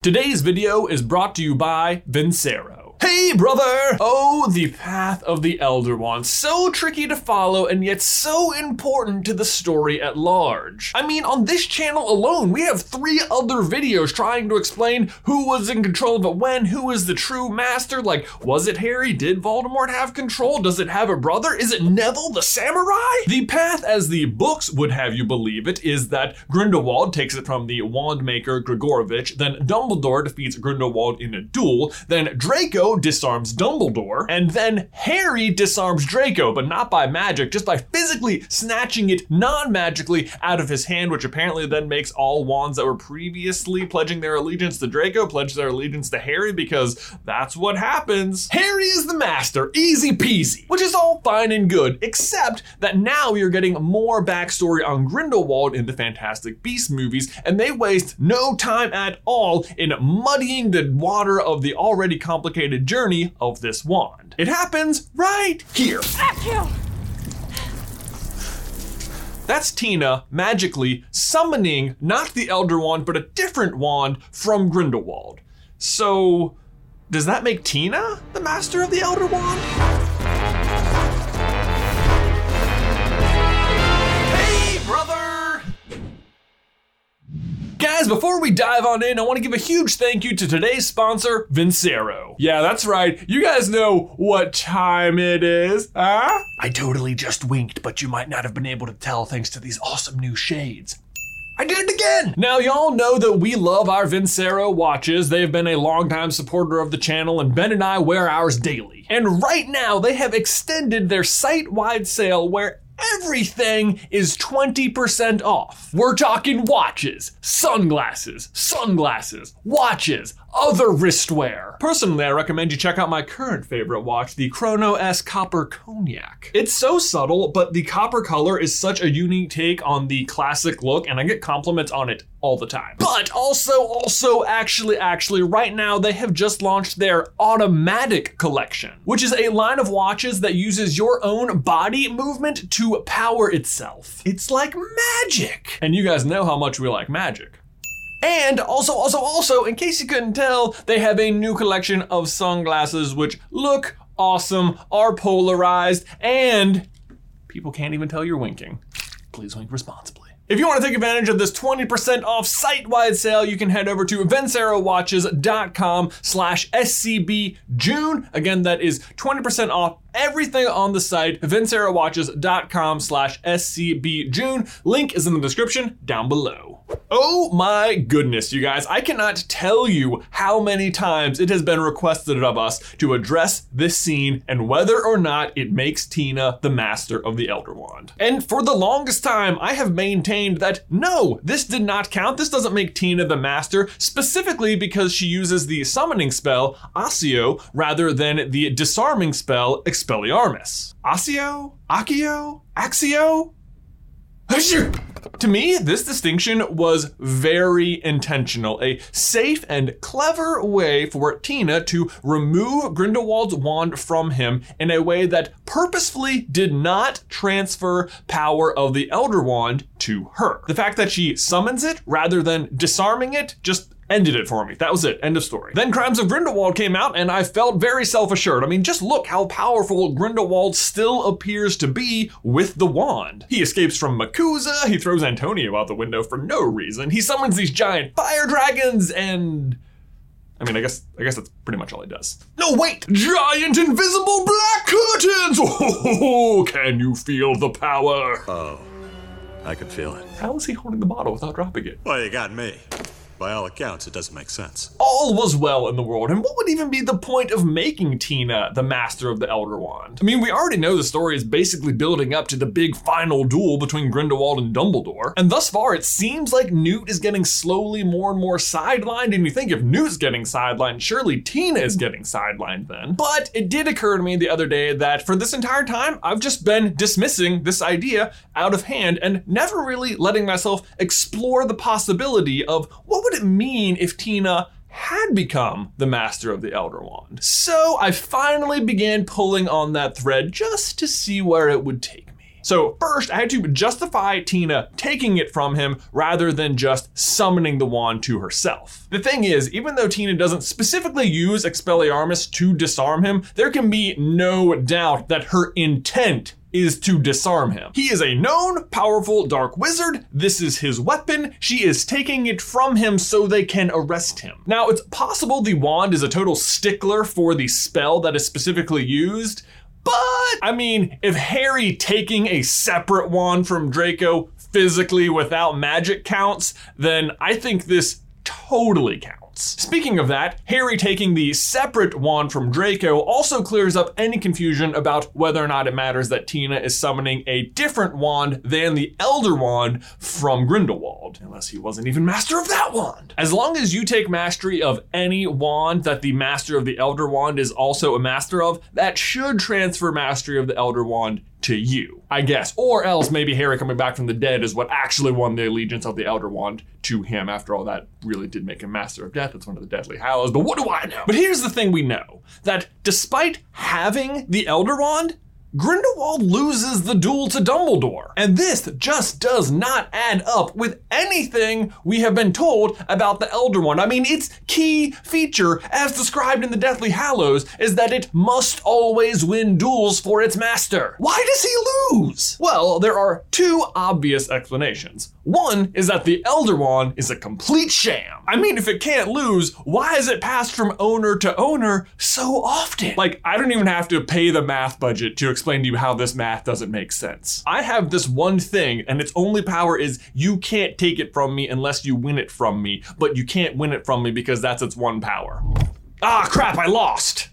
Today's video is brought to you by Vincero. Hey brother! Oh, the path of the Elder Wand. So tricky to follow and yet so important to the story at large. I mean, on this channel alone, we have 3 other videos trying to explain who was in control of it when, who is the true master, like, was it Harry? Did Voldemort have control? Does it have a brother? Is it Neville the samurai? The path, as the books would have you believe it, is that Grindelwald takes it from the wand maker Gregorovich, then Dumbledore defeats Grindelwald in a duel, then Draco disarms Dumbledore, and then Harry disarms Draco, but not by magic, just by physically snatching it non-magically out of his hand, which apparently then makes all wands that were previously pledging their allegiance to Draco pledge their allegiance to Harry, because that's what happens. Harry is the master, easy peasy, which is all fine and good, except that now you're getting more backstory on Grindelwald in the Fantastic Beasts movies, and they waste no time at all in muddying the water of the already complicated journey of this wand. It happens right here. Accio! That's Tina magically summoning not the Elder Wand, but a different wand from Grindelwald. So, does that make Tina the master of the Elder Wand? Hey, brother! Guys, before we dive on in, I want to give a huge thank you to today's sponsor, Vincero. Yeah, that's right. You guys know what time it is, huh? I totally just winked, but you might not have been able to tell thanks to these awesome new shades. I did it again! Now, y'all know that we love our Vincero watches. They've been a longtime supporter of the channel, and Ben and I wear ours daily. And right now, they have extended their site-wide sale where everything is 20% off. We're talking watches, sunglasses, watches, other wristwear. Personally, I recommend you check out my current favorite watch, the Chrono S Copper Cognac. It's so subtle, but the copper color is such a unique take on the classic look, and I get compliments on it all the time. But also, right now they have just launched their Automatic collection, which is a line of watches that uses your own body movement to power itself. It's like magic. And you guys know how much we like magic. And also, in case you couldn't tell, they have a new collection of sunglasses which look awesome, are polarized, and people can't even tell you're winking. Please wink responsibly. If you want to take advantage of this 20% off site-wide sale, you can head over to vincerowatches.com/scbjune. Again, that is 20% off everything on the site, vincerowatches.com/scbjune. Link is in the description down below. Oh my goodness, you guys. I cannot tell you how many times it has been requested of us to address this scene and whether or not it makes Tina the master of the Elder Wand. And for the longest time, I have maintained that no, this did not count. This doesn't make Tina the master, specifically because she uses the summoning spell, Accio, rather than the disarming spell, Expelliarmus. Accio? Accio? Accio? To me, this distinction was very intentional, a safe and clever way for Tina to remove Grindelwald's wand from him in a way that purposefully did not transfer power of the Elder Wand to her. The fact that she summons it rather than disarming it just ended it for me. That was it. End of story. Then Crimes of Grindelwald came out, and I felt very self-assured. I mean, just look how powerful Grindelwald still appears to be with the wand. He escapes from Macuza, he throws Antonio out the window for no reason, he summons these giant fire dragons, and I mean, I guess that's pretty much all he does. No, wait! Giant invisible black curtains! Oh, can you feel the power? Oh, I can feel it. How is he holding the bottle without dropping it? Well, you got me. By all accounts, it doesn't make sense. All was well in the world, and what would even be the point of making Tina the master of the Elder Wand? I mean, we already know the story is basically building up to the big final duel between Grindelwald and Dumbledore, and thus far it seems like Newt is getting slowly more and more sidelined, and you think if Newt's getting sidelined, surely Tina is getting sidelined then. But it did occur to me the other day that for this entire time, I've just been dismissing this idea out of hand and never really letting myself explore the possibility of what would it mean if Tina had become the master of the Elder Wand? So I finally began pulling on that thread just to see where it would take me. So first, I had to justify Tina taking it from him rather than just summoning the wand to herself. The thing is, even though Tina doesn't specifically use Expelliarmus to disarm him, there can be no doubt that her intent is to disarm him. He is a known, powerful dark wizard. This is his weapon. She is taking it from him so they can arrest him. Now, it's possible the wand is a total stickler for the spell that is specifically used, but I mean, if Harry taking a separate wand from Draco physically without magic counts, then I think this totally counts. Speaking of that, Harry taking the separate wand from Draco also clears up any confusion about whether or not it matters that Tina is summoning a different wand than the Elder Wand from Grindelwald, unless he wasn't even master of that wand. As long as you take mastery of any wand that the master of the Elder Wand is also a master of, that should transfer mastery of the Elder Wand to you, I guess. Or else maybe Harry coming back from the dead is what actually won the allegiance of the Elder Wand to him. After all, that really did make him master of death. It's one of the Deathly Hallows, but what do I know? But here's the thing we know, that despite having the Elder Wand, Grindelwald loses the duel to Dumbledore. And this just does not add up with anything we have been told about the Elder Wand. I mean, its key feature, as described in the Deathly Hallows, is that it must always win duels for its master. Why does he lose? Well, there are two obvious explanations. One is that the Elder Wand is a complete sham. I mean, if it can't lose, why is it passed from owner to owner so often? Like, I don't even have to pay the math budget to explain to you how this math doesn't make sense. I have this one thing, and its only power is you can't take it from me unless you win it from me, but you can't win it from me because that's its one power. Ah, crap, I lost.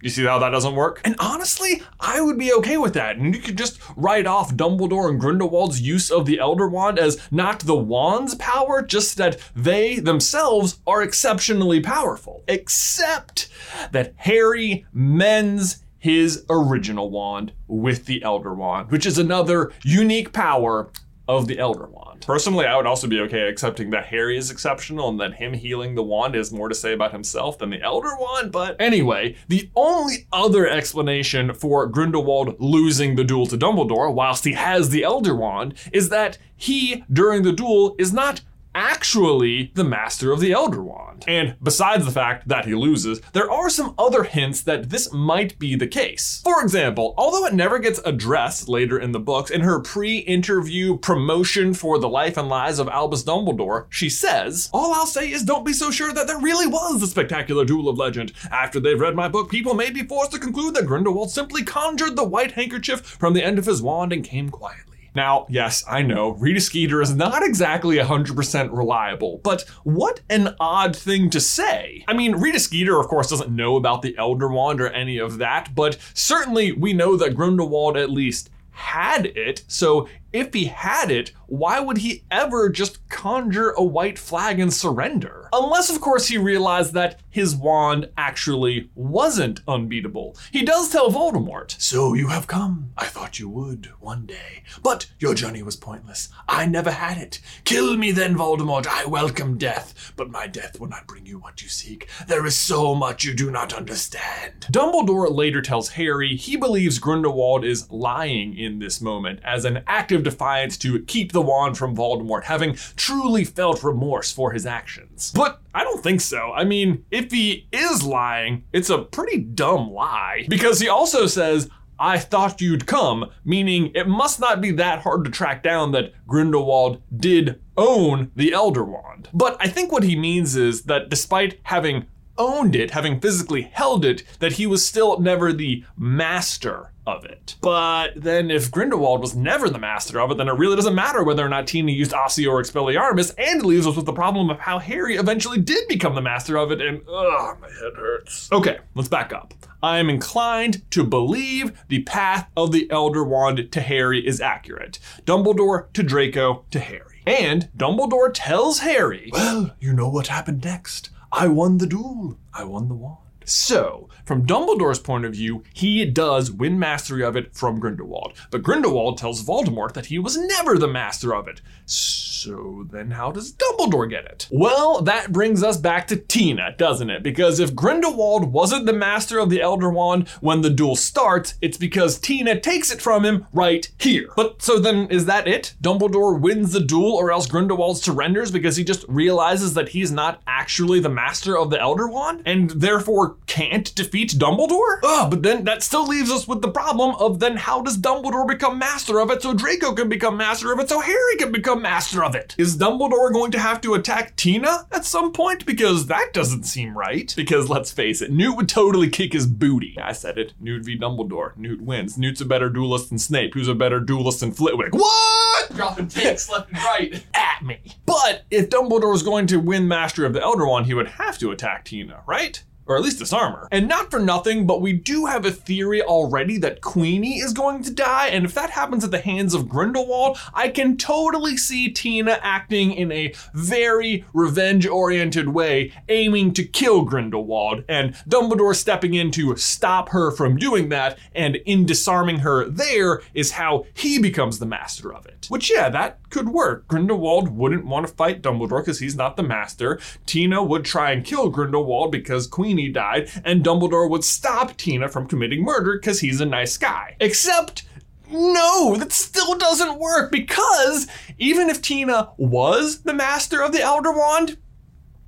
You see how that doesn't work? And honestly, I would be okay with that. And you could just write off Dumbledore and Grindelwald's use of the Elder Wand as not the wand's power, just that they themselves are exceptionally powerful. Except that Harry mends his original wand with the Elder Wand, which is another unique power of the Elder Wand. Personally, I would also be okay accepting that Harry is exceptional and that him healing the wand has more to say about himself than the Elder Wand, but anyway, the only other explanation for Grindelwald losing the duel to Dumbledore whilst he has the Elder Wand is that he, during the duel, is not actually the master of the Elder Wand. And besides the fact that he loses, there are some other hints that this might be the case. For example, although it never gets addressed later in the books, in her pre-interview promotion for The Life and Lies of Albus Dumbledore, she says, "All I'll say is don't be so sure that there really was the spectacular duel of legend. After they've read my book, people may be forced to conclude that Grindelwald simply conjured the white handkerchief from the end of his wand and came quietly." Now, yes, I know, Rita Skeeter is not exactly 100% reliable, but what an odd thing to say. I mean, Rita Skeeter, of course, doesn't know about the Elder Wand or any of that, but certainly we know that Grindelwald at least had it, so if he had it, why would he ever just conjure a white flag and surrender? Unless, of course, he realized that his wand actually wasn't unbeatable. He does tell Voldemort, "So you have come. I thought you would one day, but your journey was pointless. I never had it. Kill me then, Voldemort. I welcome death, but my death will not bring you what you seek. There is so much you do not understand." Dumbledore later tells Harry he believes Grindelwald is lying in this moment as an act of defiance to keep the wand from Voldemort, having truly felt remorse for his actions. But I don't think so. I mean, if he is lying, it's a pretty dumb lie, because he also says, "I thought you'd come," meaning it must not be that hard to track down that Grindelwald did own the Elder Wand. But I think what he means is that despite having owned it, having physically held it, that he was still never the master of it. But then if Grindelwald was never the master of it, then it really doesn't matter whether or not Tina used Accio or Expelliarmus, and it leaves us with the problem of how Harry eventually did become the master of it, and ugh, my head hurts. Okay, let's back up. I am inclined to believe the path of the Elder Wand to Harry is accurate. Dumbledore to Draco to Harry. And Dumbledore tells Harry, "Well, you know what happened next. I won the duel. I won the wand." So, from Dumbledore's point of view, he does win mastery of it from Grindelwald. But Grindelwald tells Voldemort that he was never the master of it. So So then how does Dumbledore get it? Well, that brings us back to Tina, doesn't it? Because if Grindelwald wasn't the master of the Elder Wand when the duel starts, it's because Tina takes it from him right here. But so then is that it? Dumbledore wins the duel, or else Grindelwald surrenders because he just realizes that he's not actually the master of the Elder Wand and therefore can't defeat Dumbledore? Ugh, but then that still leaves us with the problem of then how does Dumbledore become master of it so Draco can become master of it so Harry can become master of it? Is Dumbledore going to have to attack Tina at some point? Because that doesn't seem right. Because let's face it, Newt would totally kick his booty. I said it, Newt v. Dumbledore. Newt wins. Newt's a better duelist than Snape. Who's a better duelist than Flitwick? What? Dropping takes left and right at me. But if Dumbledore was going to win master of the Elder Wand, he would have to attack Tina, right? Or at least disarm her. And not for nothing, but we do have a theory already that Queenie is going to die, and if that happens at the hands of Grindelwald, I can totally see Tina acting in a very revenge-oriented way, aiming to kill Grindelwald, and Dumbledore stepping in to stop her from doing that, and in disarming her there is how he becomes the master of it. Which, yeah, that could work. Grindelwald wouldn't want to fight Dumbledore because he's not the master. Tina would try and kill Grindelwald because Queenie died, and Dumbledore would stop Tina from committing murder because he's a nice guy. Except, no, that still doesn't work, because even if Tina was the master of the Elder Wand,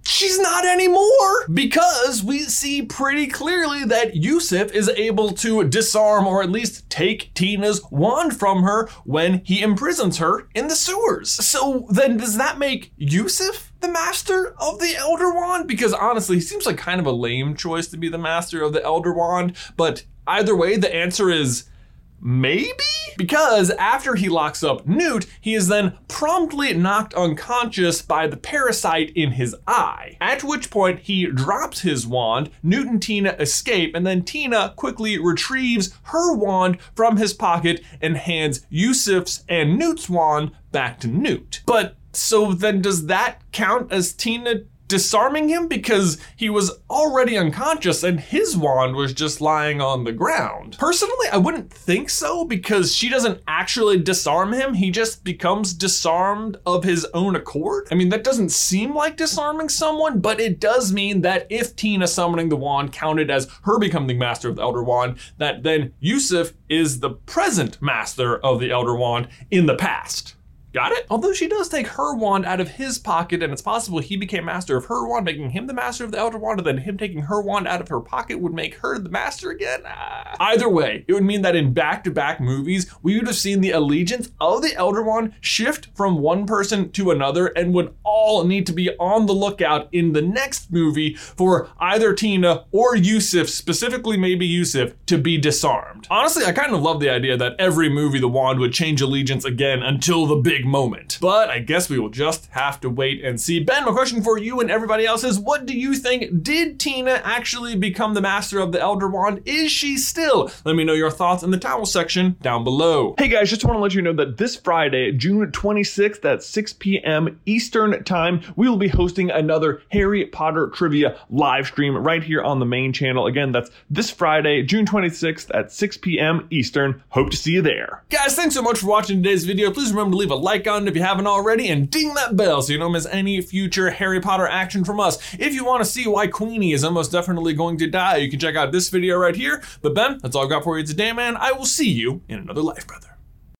she's not anymore, because we see pretty clearly that Yusuf is able to disarm or at least take Tina's wand from her when he imprisons her in the sewers. So then does that make Yusuf the master of the Elder Wand? Because honestly, he seems like kind of a lame choice to be the master of the Elder Wand, but either way, the answer is maybe? Because after he locks up Newt, he is then promptly knocked unconscious by the parasite in his eye, at which point he drops his wand, Newt and Tina escape, and then Tina quickly retrieves her wand from his pocket and hands Yusuf's and Newt's wand back to Newt. But so then does that count as Tina disarming him? Because he was already unconscious and his wand was just lying on the ground. Personally, I wouldn't think so, because she doesn't actually disarm him. He just becomes disarmed of his own accord. I mean, that doesn't seem like disarming someone, but it does mean that if Tina summoning the wand counted as her becoming master of the Elder Wand, that then Yusuf is the present master of the Elder Wand in the past. Got it? Although she does take her wand out of his pocket, and it's possible he became master of her wand, making him the master of the Elder Wand, and then him taking her wand out of her pocket would make her the master again? Either way, it would mean that in back-to-back movies, we would have seen the allegiance of the Elder Wand shift from one person to another, and would all need to be on the lookout in the next movie for either Tina or Yusuf, specifically maybe Yusuf, to be disarmed. Honestly, I kind of love the idea that every movie the wand would change allegiance again until the big moment. But I guess we will just have to wait and see. Ben, my question for you and everybody else is, what do you think? Did Tina actually become the master of the Elder Wand? Is she still? Let me know your thoughts in the towel section down below. Hey guys, just want to let you know that this Friday, June 26th at 6 p.m. Eastern time, we will be hosting another Harry Potter trivia live stream right here on the main channel. Again, that's this Friday, June 26th at 6 p.m. Eastern. Hope to see you there. Guys, thanks so much for watching today's video. Please remember to leave a like on it if you haven't already, and ding that bell so you don't miss any future Harry Potter action from us. If you want to see why Queenie is almost definitely going to die, you can check out this video right here. But Ben, that's all I've got for you today, man. I will see you in another life, brother.